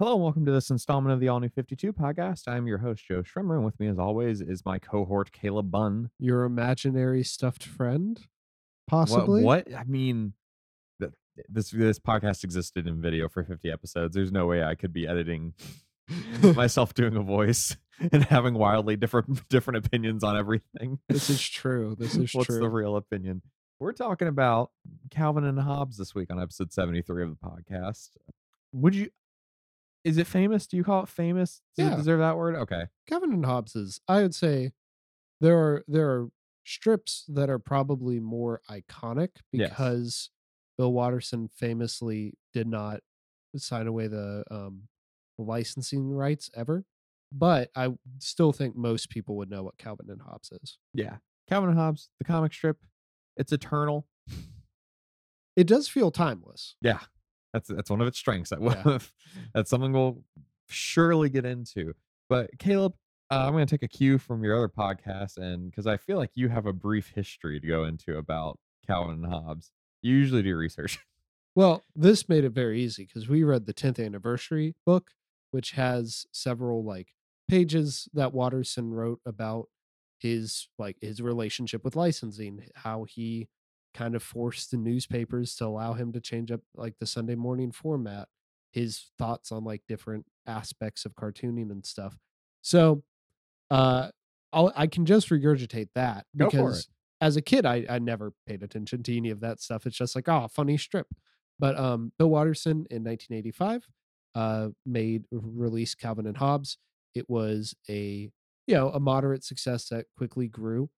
Hello and welcome to this installment of the All-New 52 podcast. I'm your host, Joe Schremer, and with me as always is my cohort, Caleb Bunn. Your imaginary stuffed friend? Possibly? What? I mean, this podcast existed in video for 50 episodes. There's no way I could be editing myself doing a voice and having wildly different opinions on everything. This is true. What's the real opinion? We're talking about Calvin and Hobbes this week on episode 73 of the podcast. Is it famous? Do you call it famous? Does it deserve that word? Okay. Calvin and Hobbes is, I would say, there are strips that are probably more iconic because Bill Watterson famously did not sign away the licensing rights ever. But I still think most people would know what Calvin and Hobbes is. Yeah. Calvin and Hobbes, the comic strip, it's eternal. It does feel timeless. Yeah. That's one of its strengths. That's something we'll surely get into. But Caleb, I'm going to take a cue from your other podcast, and because I feel like you have a brief history to go into about Calvin and Hobbes. You usually do research. Well, this made it very easy because we read the 10th anniversary book, which has several pages that Watterson wrote about his relationship with licensing, how he kind of forced the newspapers to allow him to change up the Sunday morning format, his thoughts on different aspects of cartooning and stuff. So I can just regurgitate that because as a kid, I never paid attention to any of that stuff. It's just funny strip. But Bill Watterson in 1985 released Calvin and Hobbes. It was a moderate success that quickly grew.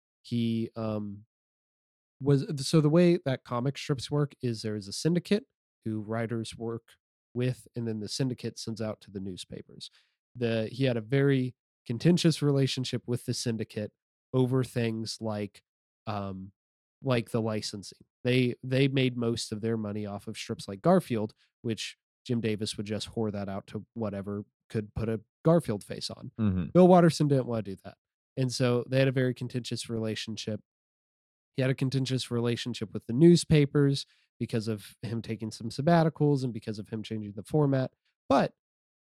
So the way that comic strips work is there is a syndicate who writers work with, and then the syndicate sends out to the newspapers. He had a very contentious relationship with the syndicate over things like the licensing. They made most of their money off of strips like Garfield, which Jim Davis would just whore that out to whatever could put a Garfield face on. Mm-hmm. Bill Watterson didn't want to do that, and so they had a very contentious relationship. He had a contentious relationship with the newspapers because of him taking some sabbaticals and because of him changing the format. But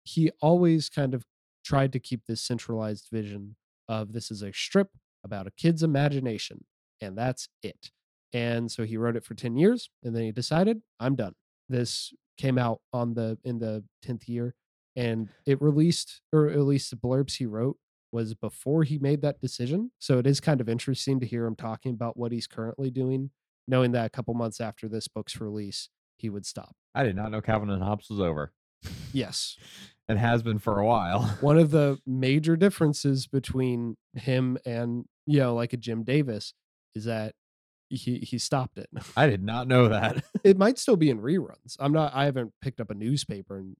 he always kind of tried to keep this centralized vision of this is a strip about a kid's imagination, and that's it. And so he wrote it for 10 years, and then he decided, I'm done. This came out in the 10th year, and it released, or at least the blurbs he wrote, was before he made that decision. So it is kind of interesting to hear him talking about what he's currently doing, knowing that a couple months after this book's release, he would stop. I did not know Calvin and Hobbes was over. Yes. And has been for a while. One of the major differences between him and, a Jim Davis is that he stopped it. I did not know that. It might still be in reruns. I haven't picked up a newspaper in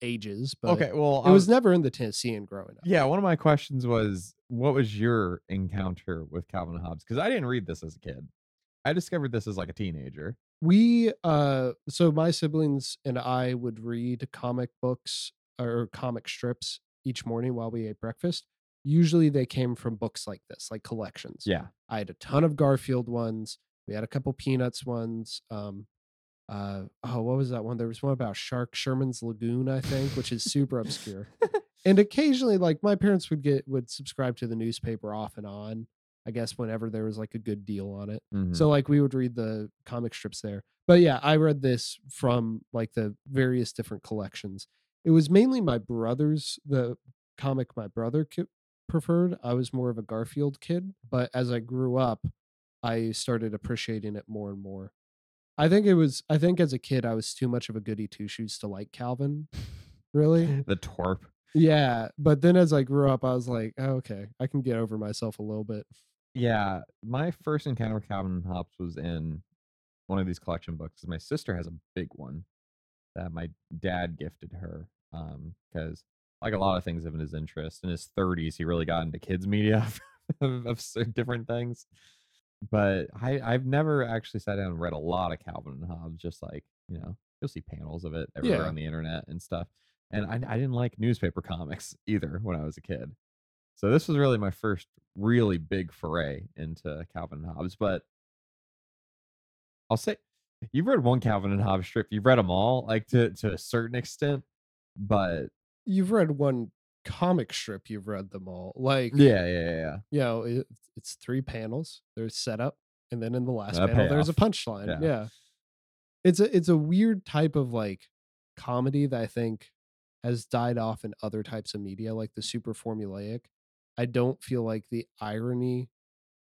ages, but okay, well, it was never in the Tennessean growing up. Yeah, one of my questions was, what was your encounter with Calvin and Hobbes? Because I didn't read this as a kid. I discovered this as a teenager. We so my siblings and I would read comic books or comic strips each morning while we ate breakfast. Usually they came from books like this, like collections. Yeah. I had a ton of Garfield ones. We had a couple Peanuts ones. What was that one? There was one about shark, Sherman's Lagoon, I think, which is super obscure. And occasionally, my parents would subscribe to the newspaper off and on, I guess, whenever there was a good deal on it. Mm-hmm. So we would read the comic strips there. But yeah, I read this from the various different collections. It was mainly my brother's, the comic my brother preferred. I was more of a Garfield kid, but as I grew up, I started appreciating it more and more. I think as a kid, I was too much of a goody two-shoes to like Calvin, really. The twerp. Yeah. But then as I grew up, I was like, oh, okay, I can get over myself a little bit. Yeah. My first encounter with Calvin and Hobbes was in one of these collection books. My sister has a big one that my dad gifted her because, a lot of things of his interest, in his 30s, he really got into kids' media of different things. But I've never actually sat down and read a lot of Calvin and Hobbes, just you'll see panels of it everywhere on the internet and stuff. And I didn't like newspaper comics either when I was a kid. So this was really my first really big foray into Calvin and Hobbes. But I'll say, you've read one Calvin and Hobbes strip. You've read them all, to a certain extent. But you've read one comic strip, you've read them all. Like, yeah. You know, it's three panels. There's setup, and then in the last panel, there's a punchline. Yeah. It's a weird type of like comedy that I think has died off in other types of media, like the super formulaic. I don't feel like the irony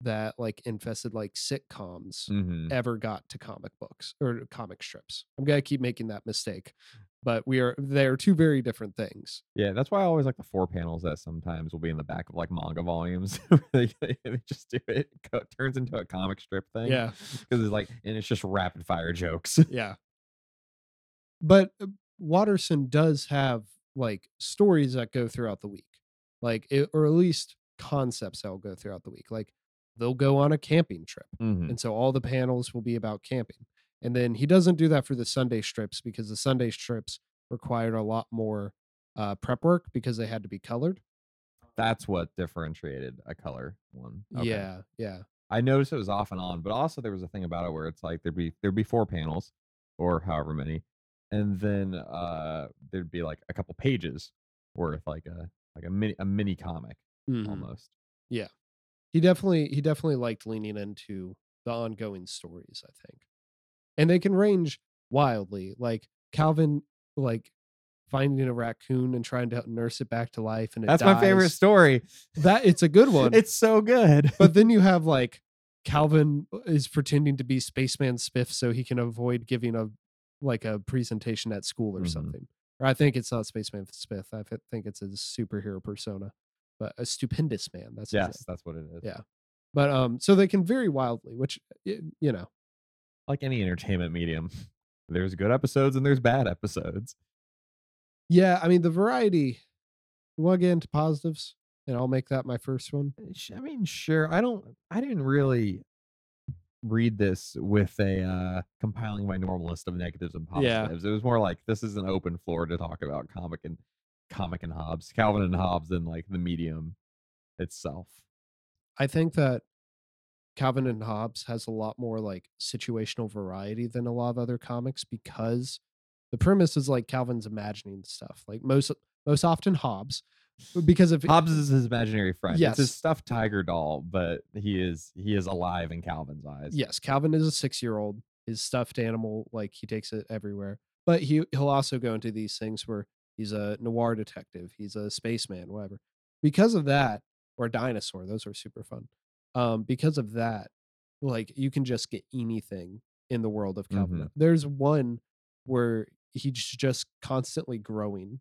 that like infested like sitcoms ever got to comic books or comic strips. I'm gonna keep making that mistake, but they are two very different things. Yeah, that's why I always like the four panels that sometimes will be in the back of like manga volumes. they just do it. It turns into a comic strip thing. Yeah, because it's like, and it's just rapid fire jokes. Yeah, but Watterson does have like stories that go throughout the week, like or at least concepts that will go throughout the week, like. They'll go on a camping trip. And so all the panels will be about camping. And then he doesn't do that for the Sunday strips because the Sunday strips required a lot more prep work because they had to be colored. That's what differentiated a color one. Okay. Yeah. I noticed it was off and on, but also there was a thing about it where it's like there'd be four panels or however many. And then there'd be like a couple pages worth, like a mini comic almost. Yeah. He definitely liked leaning into the ongoing stories, I think. And they can range wildly, like Calvin like finding a raccoon and trying to nurse it back to life, and that's my favorite story. That it's a good one. It's so good. But then you have like Calvin is pretending to be Spaceman Spiff so he can avoid giving a presentation at school or something. Or I think it's not Spaceman Spiff. I think it's his superhero persona. But a Stupendous Man. That's what it is. Yeah, but so they can vary wildly, which you know, like any entertainment medium, there's good episodes and there's bad episodes. Yeah, I mean the variety. We want to get into positives, and I'll make that my first one. I mean, sure. I didn't really read this with a compiling my normal list of negatives and positives. Yeah. It was more like this is an open floor to talk about Comic and Hobbes, Calvin and Hobbes, and like the medium itself. I think that Calvin and Hobbes has a lot more like situational variety than a lot of other comics because the premise is like Calvin's imagining stuff, like most often Hobbes, because of Hobbes is his imaginary friend. Yes. It's his stuffed tiger doll, but he is alive in Calvin's eyes. Yes, Calvin is a 6-year-old. His stuffed animal, like he takes it everywhere. But he'll also go into these things where he's a noir detective. He's a spaceman, whatever. Because of that, or a dinosaur, those are super fun. Because of that, like you can just get anything in the world of Calvin. There's one where he's just constantly growing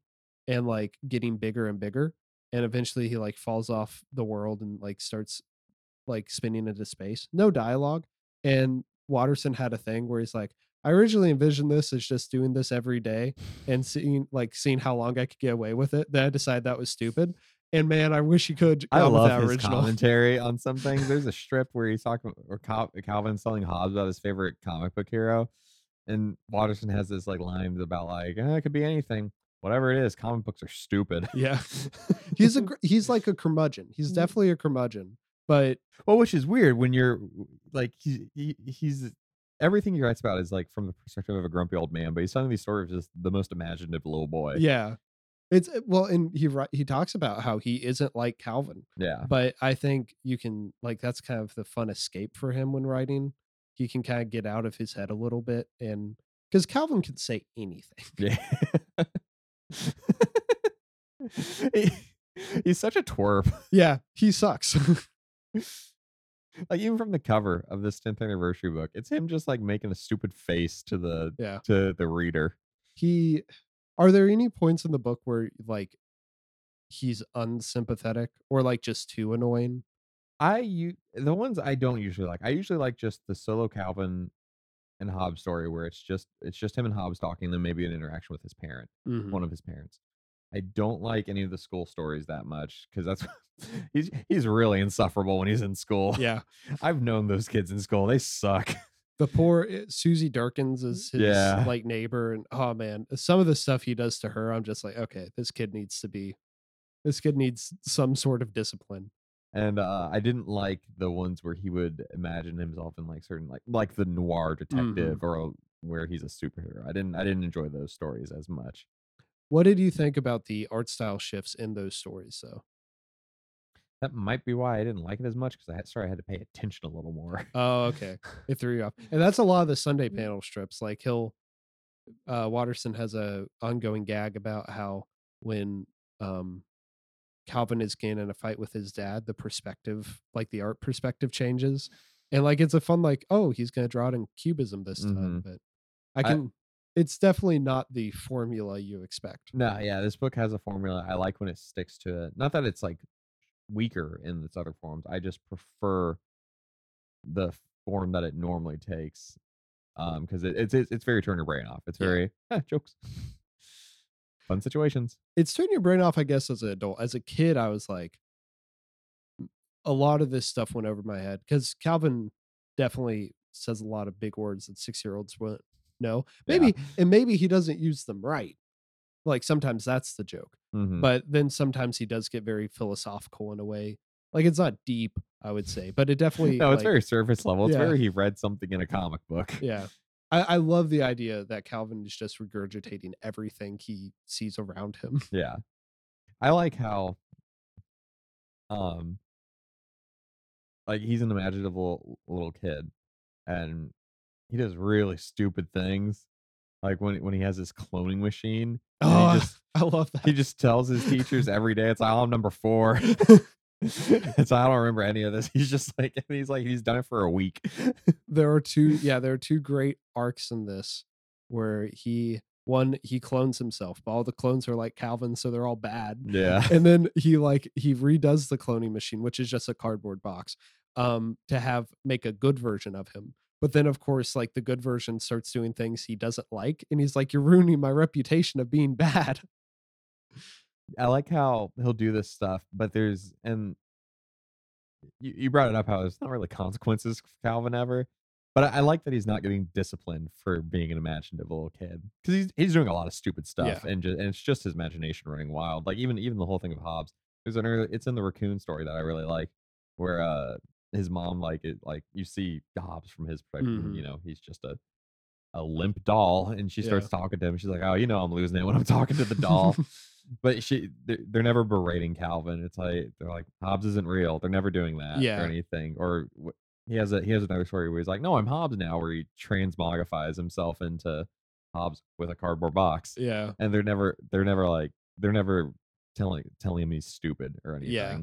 and like getting bigger and bigger. And eventually he like falls off the world and like starts like spinning into space. No dialogue. And Watterson had a thing where he's like, I originally envisioned this as just doing this every day and seeing how long I could get away with it. Then I decided that was stupid. And man, I wish you could. I love that his original commentary on some things. There's a strip where he's talking, or Calvin's telling Hobbes about his favorite comic book hero, and Watterson has this like lines about like it could be anything, whatever it is. Comic books are stupid. Yeah, he's like a curmudgeon. He's definitely a curmudgeon. But which is weird when you're like he's. Everything he writes about is like from the perspective of a grumpy old man, but he's telling these stories as the most imaginative little boy. Yeah, it's and he talks about how he isn't like Calvin. Yeah, but I think you can like that's kind of the fun escape for him when writing. He can kind of get out of his head a little bit, and because Calvin can say anything. Yeah, he's such a twerp. Yeah, he sucks. Like even from the cover of this 10th anniversary book, it's him just like making a stupid face to the to the reader. Are there any points in the book where like he's unsympathetic or like just too annoying? The ones I don't usually like. I usually like just the solo Calvin and Hobbes story where it's just him and Hobbes talking, then maybe an interaction with his parent, one of his parents. I don't like any of the school stories that much because that's he's really insufferable when he's in school. Yeah, I've known those kids in school; they suck. The poor Susie Darkins is his like neighbor, and oh man, some of the stuff he does to her, I'm just like, okay, this kid needs some sort of discipline. And I didn't like the ones where he would imagine himself in like certain like the noir detective or where he's a superhero. I didn't enjoy those stories as much. What did you think about the art style shifts in those stories, though? That might be why I didn't like it as much, because I had to pay attention a little more. Oh, okay. It threw you off. And that's a lot of the Sunday panel strips. Like Watterson has a ongoing gag about how when Calvin is getting in a fight with his dad, the perspective, like the art perspective changes. And like, it's a fun, like, oh, he's going to draw it in cubism this time. But it's definitely not the formula you expect. No, yeah, this book has a formula. I like when it sticks to it. Not that it's like weaker in its other forms. I just prefer the form that it normally takes, because it's very turn your brain off. It's very jokes, fun situations. It's turn your brain off, I guess, as an adult. As a kid, I was like, a lot of this stuff went over my head, because Calvin definitely says a lot of big words that 6-year-olds wouldn't know. And maybe he doesn't use them right. Like sometimes that's the joke, but then sometimes he does get very philosophical in a way. Like it's not deep, I would say, but it definitely it's very surface level. It's very he read something in a comic book. Yeah, I love the idea that Calvin is just regurgitating everything he sees around him. Yeah, I like how, like he's an imaginative little kid, and he does really stupid things. Like when he has his cloning machine. Oh, I love that. He just tells his teachers every day, it's like, oh, I'm number 4. It's I don't remember any of this. He's done it for a week. There are two great arcs in this where he clones himself, but all the clones are like Calvin, so they're all bad. Yeah. And then he redoes the cloning machine, which is just a cardboard box, to make a good version of him. But then, of course, like the good version starts doing things he doesn't like. And he's like, you're ruining my reputation of being bad. I like how he'll do this stuff, but you brought it up how there's not really consequences for Calvin ever. But I like that he's not getting disciplined for being an imaginative little kid, because he's doing a lot of stupid stuff, and it's just his imagination running wild. Like even the whole thing of Hobbes. It's in the Raccoon story that I really like, where his mom, you see Hobbes from his perspective, you know, he's just a limp doll, and she starts talking to him. She's like, oh, you know, I'm losing it when I'm talking to the doll. But they're never berating Calvin. It's like, they're like, Hobbes isn't real. They're never doing that or anything. Or he has another story where he's like, no, I'm Hobbes now, where he transmogrifies himself into Hobbes with a cardboard box. Yeah. And they're never telling him he's stupid or anything. Yeah.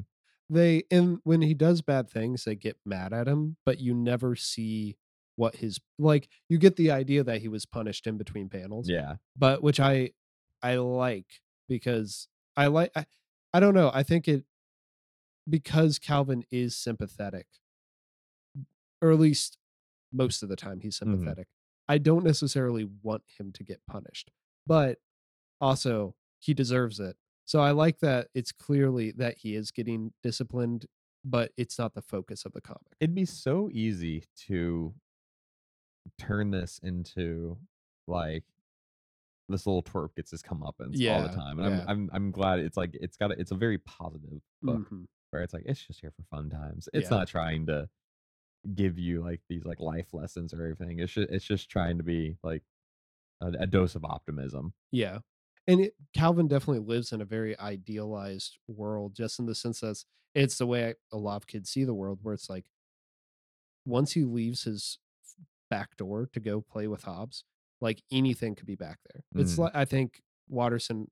And when he does bad things, they get mad at him, but you never see what his, like, you get the idea that he was punished in between panels. Yeah. But which I like, because I don't know. I think because Calvin is sympathetic, or at least most of the time he's sympathetic. I don't necessarily want him to get punished, but also he deserves it. So I like that it's clearly that he is getting disciplined, but it's not the focus of the comic. It'd be so easy to turn this into like this little twerp gets his comeuppance all the time. And I'm glad it's like it's a very positive book where it's like it's just here for fun times. It's not trying to give you like these like life lessons or everything. It's just trying to be like a dose of optimism. Yeah. And Calvin definitely lives in a very idealized world, just in the sense that it's the way a lot of kids see the world, where it's like, once he leaves his back door to go play with Hobbes, like anything could be back there. It's like, I think Watterson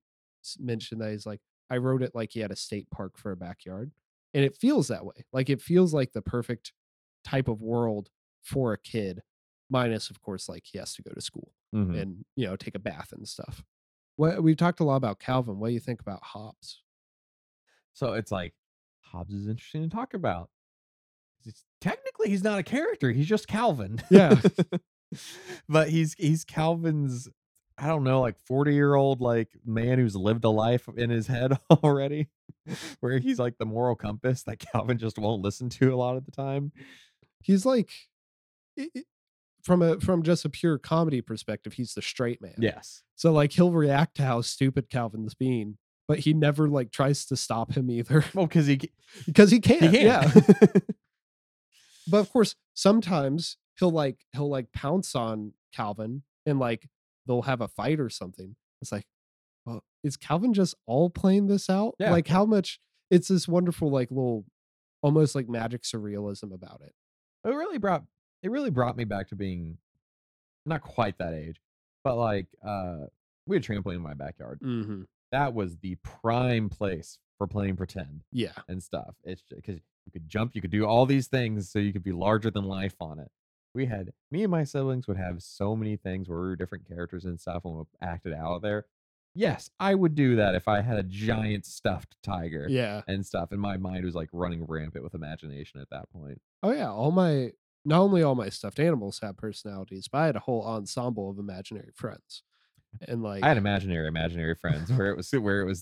mentioned that he's like, I wrote it like he had a state park for a backyard. And it feels that way. Like it feels like the perfect type of world for a kid, minus, of course, like he has to go to school and, you know, take a bath and stuff. We've talked a lot about Calvin. What do you think about Hobbes? So it's like, Hobbes is interesting to talk about. Technically, he's not a character. He's just Calvin. Yeah. But he's Calvin's, I don't know, like 40-year-old like man who's lived a life in his head already, where he's like the moral compass that Calvin just won't listen to a lot of the time. He's like... From just a pure comedy perspective, he's the straight man. Yes. So like he'll react to how stupid Calvin's being, but he never like tries to stop him either. Well, because he can't. Yeah. But of course, sometimes he'll like pounce on Calvin, and like they'll have a fight or something. It's like, well, is Calvin just all playing this out? Yeah. Like how much it's this wonderful, like little, almost like magic surrealism about it. It really brought me back to being not quite that age, but like we had a trampoline in my backyard. Mm-hmm. That was the prime place for playing pretend. Yeah. And stuff. It's because you could jump, you could do all these things, so you could be larger than life on it. Me and my siblings would have so many things where we were different characters and stuff and we acted out there. Yes, I would do that if I had a giant stuffed tiger. Yeah. And stuff. And my mind was like running rampant with imagination at that point. Oh yeah. Not only all my stuffed animals have personalities, but I had a whole ensemble of imaginary friends. And like I had imaginary friends where it was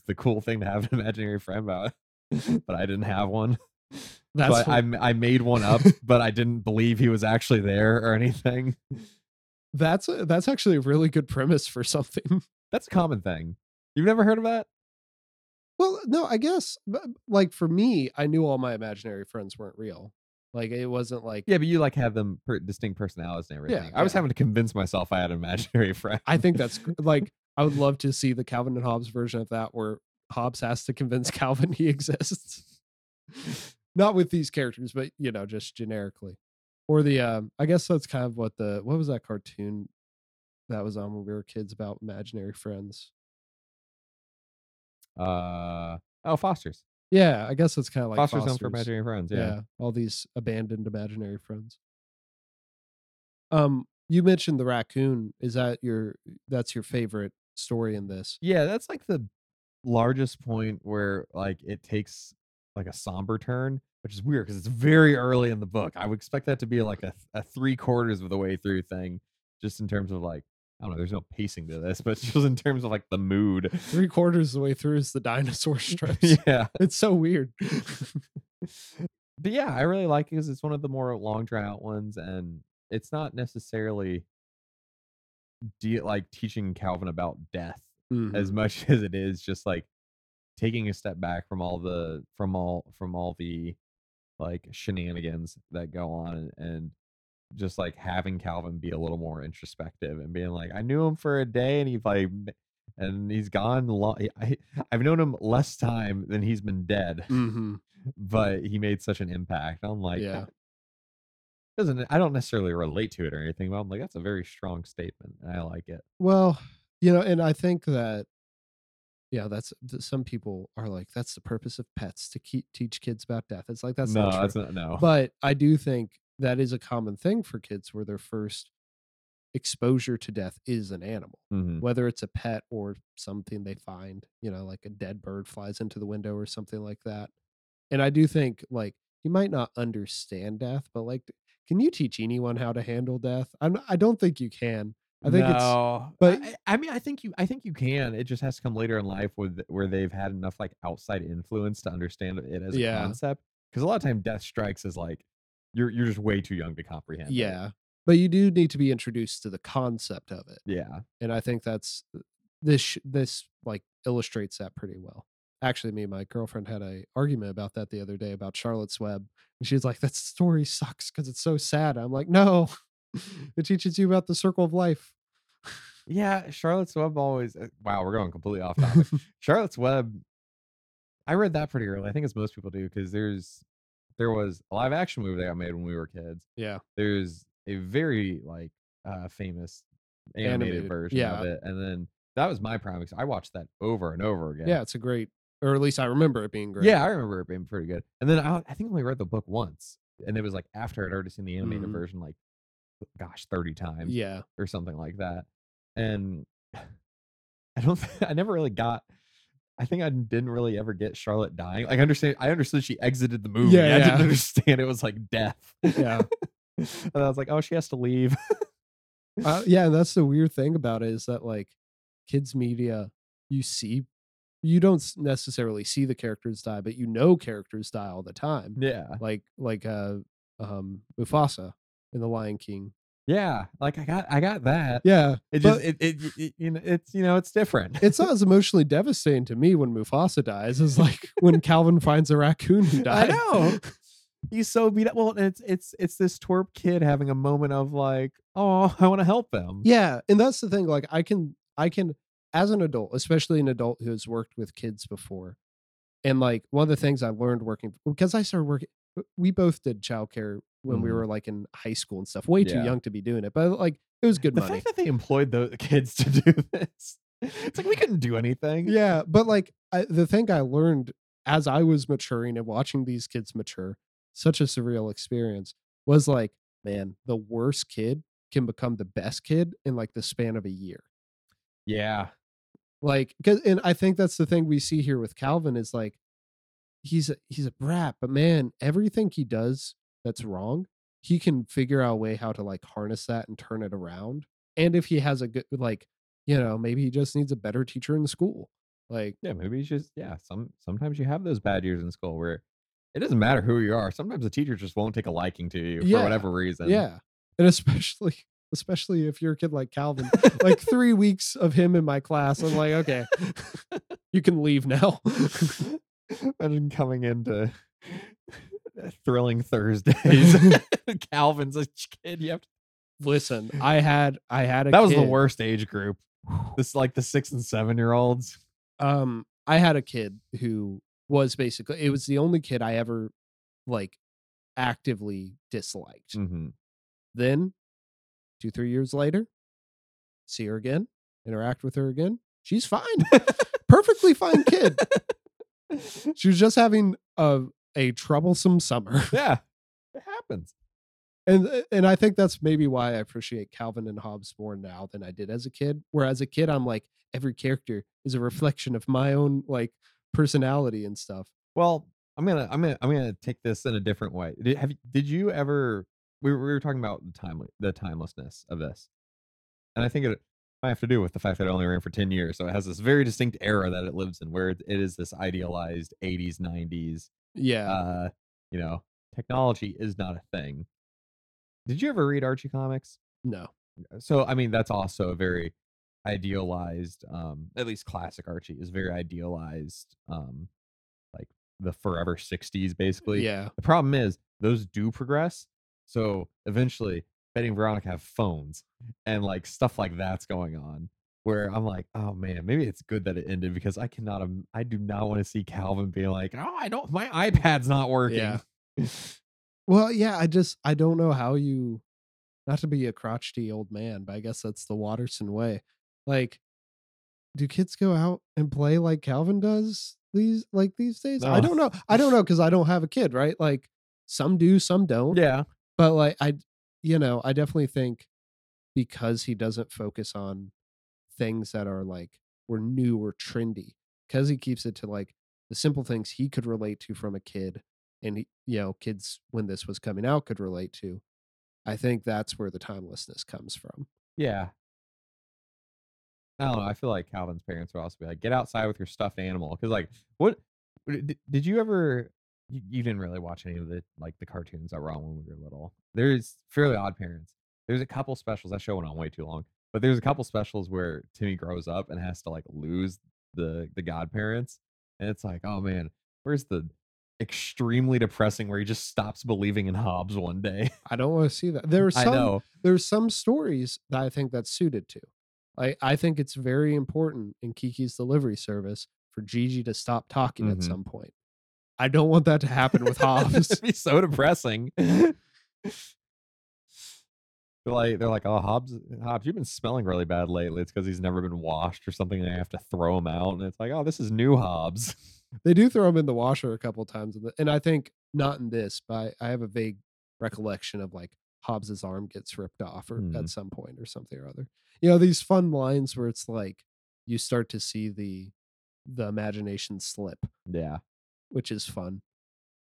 the cool thing to have an imaginary friend about, but I didn't have one. That's I made one up, but I didn't believe he was actually there or anything. That's actually a really good premise for something. That's a common thing. You've never heard of that? Well, no, I guess. But, like for me, I knew all my imaginary friends weren't real. Like it wasn't like yeah, but you like have them distinct personalities and everything. Yeah, I was having to convince myself I had an imaginary friend. I think that's like I would love to see the Calvin and Hobbes version of that, where Hobbes has to convince Calvin he exists. Not with these characters, but you know, just generically. Or the I guess that's kind of what was that cartoon that was on when we were kids about imaginary friends? Foster's. Yeah, I guess it's kind of like Foster's Home for Imaginary Friends. Yeah, all these abandoned imaginary friends. You mentioned the raccoon. Is that your favorite story in this? Yeah, that's like the largest point where like it takes like a somber turn, which is weird because it's very early in the book. I would expect that to be like a 3/4 of the way through thing, just in terms of like, I don't know, there's no pacing to this, but just in terms of like the mood. 3/4 of the way through is the dinosaur strips. Yeah. It's so weird. But yeah, I really like it because it's one of the more long drawn out ones, and it's not necessarily like teaching Calvin about death as much as it is just like taking a step back from all the like shenanigans that go on and just like having Calvin be a little more introspective and being like, I knew him for a day and he's gone long. I've known him less time than he's been dead, but he made such an impact. I'm like, yeah, I don't necessarily relate to it or anything, but I'm like, that's a very strong statement and I like it. Well, you know, and I think that, yeah, that's some people are like, that's the purpose of pets, to teach kids about death. It's like, that's not true. But I do think that is a common thing for kids where their first exposure to death is an animal, whether it's a pet or something they find, you know, like a dead bird flies into the window or something like that. And I do think like you might not understand death, but like, can you teach anyone how to handle death? I don't think you can. I think you can. It just has to come later in life where they've had enough like outside influence to understand it as a concept. Because a lot of time death strikes as like, you're just way too young to comprehend. Yeah. It. But you do need to be introduced to the concept of it. Yeah. And I think that's this like illustrates that pretty well. Actually, me and my girlfriend had an argument about that the other day about Charlotte's Web. And she's like, that story sucks because it's so sad. I'm like, no, it teaches you about the circle of life. Yeah. Charlotte's Web always. Wow. We're going completely off topic. Charlotte's Web. I read that pretty early. I think as most people do, because there was a live action movie that got made when we were kids. Yeah. There's a very like famous animated version of it. And then that was my prime because I watched that over and over again. Yeah, it's a great, or at least I remember it being great. Yeah, I remember it being pretty good. And then I think I only read the book once. And it was like after I'd already seen the animated version, like, gosh, 30 times. Yeah. Or something like that. And I never really got, I think I didn't really ever get Charlotte dying. Like I understood she exited the movie. Yeah, I didn't understand it was like death. Yeah. And I was like, oh, she has to leave. Yeah. And that's the weird thing about it is that like kids media, you don't necessarily see the characters die, but you know, characters die all the time. Yeah. Like Mufasa in The Lion King. Yeah, like I got that. Yeah, it's different. It's not as emotionally devastating to me when Mufasa dies as like when Calvin finds a raccoon who died. I know, he's so beat up. Well, it's this twerp kid having a moment of like, oh, I want to help them. Yeah, and that's the thing. Like I can as an adult, especially an adult who has worked with kids before. And like one of the things I learned working, because I started working, we both did childcare when we were like in high school and stuff, way too young to be doing it, but like it was good money. The fact that they employed the kids to do this, it's like we couldn't do anything. Yeah, but like the thing I learned as I was maturing and watching these kids mature, such a surreal experience, was like, man, the worst kid can become the best kid in like the span of a year. Yeah. Like, cause, and I think that's the thing we see here with Calvin is like, he's a brat, but man, everything he does that's wrong, he can figure out a way how to like harness that and turn it around. And if he has a good, like, you know, maybe he just needs a better teacher in school. Like, yeah, maybe he's just, yeah. Sometimes you have those bad years in school where it doesn't matter who you are. Sometimes the teacher just won't take a liking to you for whatever reason. Yeah. And especially if you're a kid like Calvin, like 3 weeks of him in my class, I'm like, okay, you can leave now. Imagine coming into Thrilling Thursdays. Calvin's a kid. You have to listen. I had a kid. That was the worst age group. This like the 6 and 7 year olds. I had a kid who was basically, it was the only kid I ever like actively disliked. Mm-hmm. Then 2-3 years later, see her again, interact with her again. She's fine. Perfectly fine kid. She was just having a troublesome summer. Yeah, it happens. And I think that's maybe why I appreciate Calvin and Hobbes more now than I did as a kid. Where as a kid, I'm like, every character is a reflection of my own like personality and stuff. Well, I'm gonna take this in a different way. Did you ever? We were talking about the timelessness of this, and I think it might have to do with the fact that it only ran for 10 years, so it has this very distinct era that it lives in, where it is this idealized 80s, 90s. Yeah, you know, technology is not a thing. Did you ever read Archie comics? No. So I mean, that's also a very idealized. At least classic Archie is very idealized. Like the forever 60s, basically. Yeah. The problem is those do progress. So eventually, Betty and Veronica have phones and like stuff like that's going on where I'm like, oh man, maybe it's good that it ended because I do not want to see Calvin be like, oh, my iPad's not working. Yeah. Well, yeah, I don't know how you, not to be a crotchety old man, but I guess that's the Watterson way. Like, do kids go out and play like Calvin does these days? No. I don't know. Cause I don't have a kid, right? Like some do, some don't. Yeah. But like I definitely think because he doesn't focus on things that are like were new or trendy, because he keeps it to like the simple things he could relate to from a kid, and he, you know, kids when this was coming out could relate to. I think that's where the timelessness comes from. Yeah. I don't know. I feel like Calvin's parents would also be like, get outside with your stuffed animal, because like what did you ever? You didn't really watch any of the like the cartoons that were on when we were little. There's Fairly OddParents. There's a couple specials. That show went on way too long, but there's a couple specials where Timmy grows up and has to like lose the godparents, and it's like, oh man, where's the extremely depressing where he just stops believing in Hobbes one day? I don't want to see that. There's some stories that I think that's suited to. I think it's very important in Kiki's Delivery Service for Gigi to stop talking at some point. I don't want that to happen with Hobbes. It'd be so depressing. They're like, oh, Hobbes, you've been smelling really bad lately. It's because he's never been washed or something, and I have to throw him out. And it's like, oh, this is new Hobbes. They do throw him in the washer a couple of times, and I think not in this, but I have a vague recollection of like Hobbes's arm gets ripped off or at some point or something or other. You know, these fun lines where it's like you start to see the imagination slip. Yeah. Which is fun.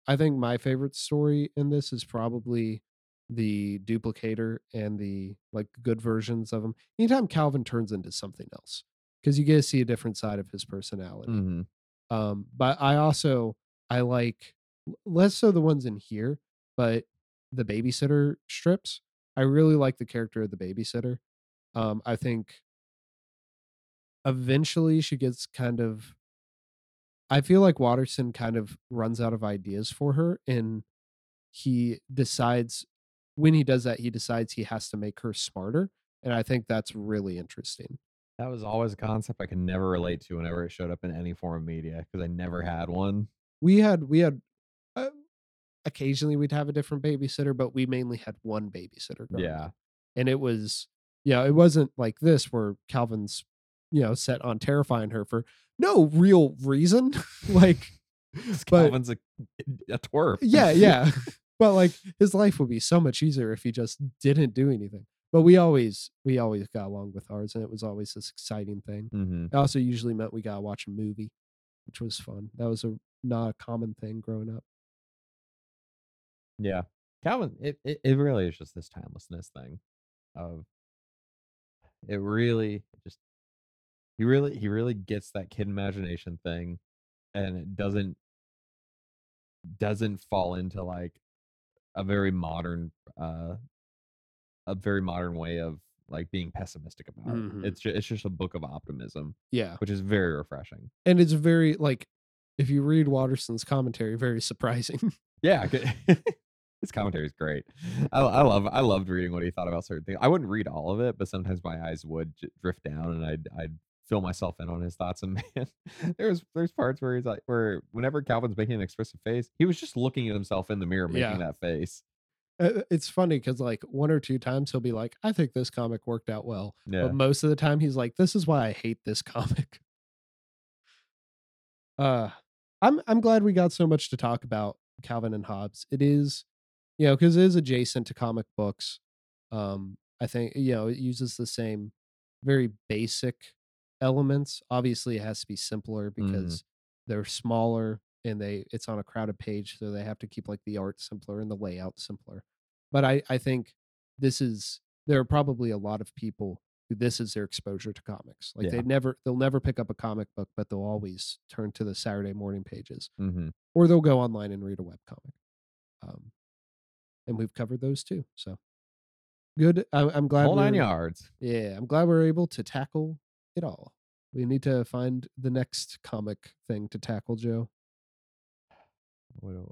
I think my favorite story in this is probably the duplicator and the like good versions of him. Anytime Calvin turns into something else, because you get to see a different side of his personality. Mm-hmm. But I like less so the ones in here, but the babysitter strips. I really like the character of the babysitter. I think eventually she gets kind of. I feel like Watterson kind of runs out of ideas for her, and he decides when he does that, he decides he has to make her smarter. And I think that's really interesting. That was always a concept I could never relate to whenever it showed up in any form of media, because I never had one. We had occasionally we'd have a different babysitter, but we mainly had one babysitter. Yeah. And it was, it wasn't like this where Calvin's, set on terrifying her for no real reason. Calvin's a twerp. Yeah. But his life would be so much easier if he just didn't do anything. But we always got along with ours, and it was always this exciting thing. Mm-hmm. It also usually meant we got to watch a movie, which was fun. That was not a common thing growing up. Yeah. Calvin, it really is just this timelessness thing of it really just, he really gets that kid imagination thing, and it doesn't fall into a very modern way of being pessimistic about it. It's just a book of optimism, which is very refreshing. And it's very if you read Watterson's commentary, very surprising. Yeah. His commentary is great. I loved reading what he thought about certain things. I wouldn't read all of it, but sometimes my eyes would drift down, and I'd fill myself in on his thoughts. And man, there's parts where he's where whenever Calvin's making an expressive face, he was just looking at himself in the mirror making that face. It's funny because one or two times he'll be like, I think this comic worked out well. Yeah. But most of the time he's like, this is why I hate this comic. I'm glad we got so much to talk about Calvin and Hobbes. It is, because it is adjacent to comic books. I think, it uses the same very basic elements. Obviously it has to be simpler because they're smaller, and it's on a crowded page, so they have to keep the art simpler and the layout simpler. But I think there are probably a lot of people who this is their exposure to comics. They'll never pick up a comic book, but they'll always turn to the Saturday morning pages, or they'll go online and read a webcomic. And we've covered those too. So good. I'm glad. Whole 9 yards. Yeah. I'm glad we're able to tackle it all. We need to find the next comic thing to tackle, Joe. What is it,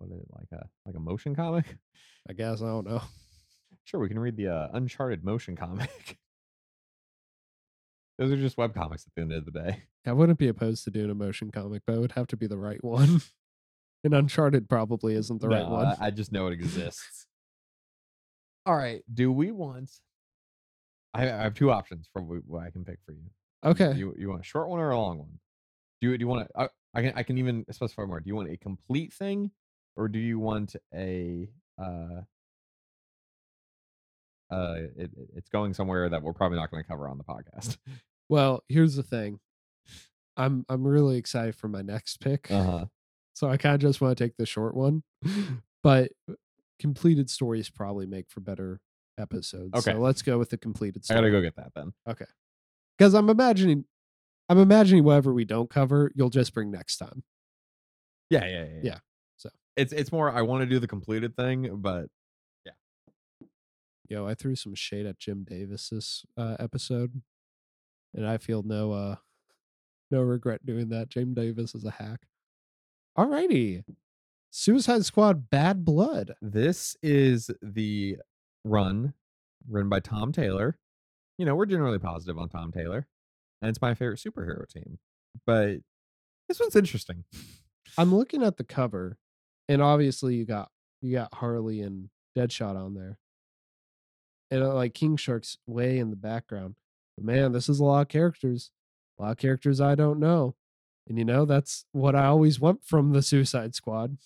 like a motion comic? I guess, I don't know. Sure, we can read the Uncharted motion comic. Those are just web comics at the end of the day. I wouldn't be opposed to doing a motion comic, but it would have to be the right one. And Uncharted probably isn't the right one. I just know it exists. All right, do we want? I have two options for what I can pick for you. Okay. You want a short one or a long one? Do you want to? I can even specify more. Do you want a complete thing, or do you want a it's going somewhere that we're probably not going to cover on the podcast? Well, here's the thing. I'm really excited for my next pick. So I kind of just want to take the short one. But completed stories probably make for better episodes. Okay. So let's go with the completed story. I got to go get that then. Okay. Cuz I'm imagining whatever we don't cover, you'll just bring next time. Yeah. So it's more, I want to do the completed thing, but yeah. Yo, I threw some shade at Jim Davis this episode, and I feel no regret doing that. Jim Davis is a hack. Alrighty, Suicide Squad, Bad Blood. This is the run written by Tom Taylor. We're generally positive on Tom Taylor. And it's my favorite superhero team. But this one's interesting. I'm looking at the cover, and obviously you got Harley and Deadshot on there. And King Shark's way in the background. But man, this is a lot of characters. A lot of characters I don't know. And that's what I always want from the Suicide Squad.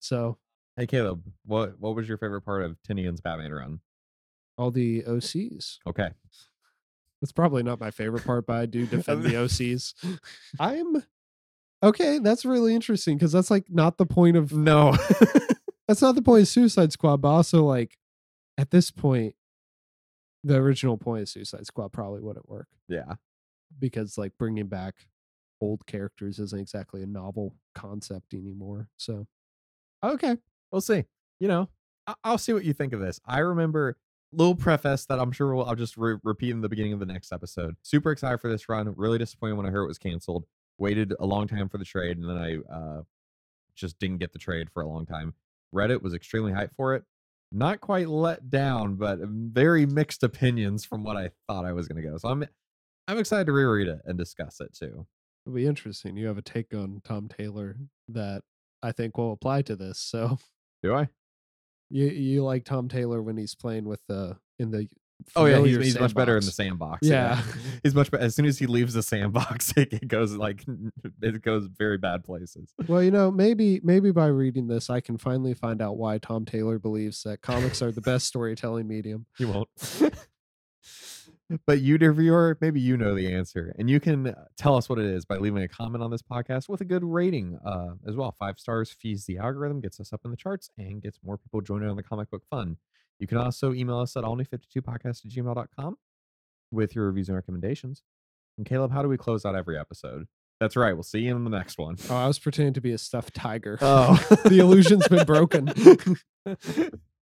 So hey Caleb, what was your favorite part of Tinian's Batman run? All the OCs. Okay. That's probably not my favorite part, but I do defend the OCs. Okay, that's really interesting, because that's not the point of... No. That's not the point of Suicide Squad, but also at this point, the original point of Suicide Squad probably wouldn't work. Yeah. Because bringing back old characters isn't exactly a novel concept anymore. So, okay. We'll see. I'll see what you think of this. I remember... Little preface that I'm sure I'll just repeat in the beginning of the next episode. Super excited for this run. Really disappointed when I heard it was canceled. Waited a long time for the trade, and then I just didn't get the trade for a long time. Read it, was extremely hyped for it. Not quite let down, but very mixed opinions from what I thought I was going to go. So I'm I'm excited to reread it and discuss it too. It'll be interesting. You have a take on Tom Taylor that I think will apply to this. So do I? You like Tom Taylor when he's playing with in the oh yeah, he's much better in the sandbox. Yeah. He's much better. As soon as he leaves the sandbox, it goes very bad places. Well, you know, maybe by reading this, I can finally find out why Tom Taylor believes that comics are the best storytelling medium. You won't. But you, dear viewer, maybe you know the answer, and you can tell us what it is by leaving a comment on this podcast with a good rating as well. 5 stars feeds the algorithm, gets us up in the charts, and gets more people joining on the comic book fun. You can also email us at allnew52podcast@gmail.com with your reviews and recommendations. And Caleb, how do we close out every episode? That's right. We'll see you in the next one. Oh, I was pretending to be a stuffed tiger. Oh, the illusion's been broken.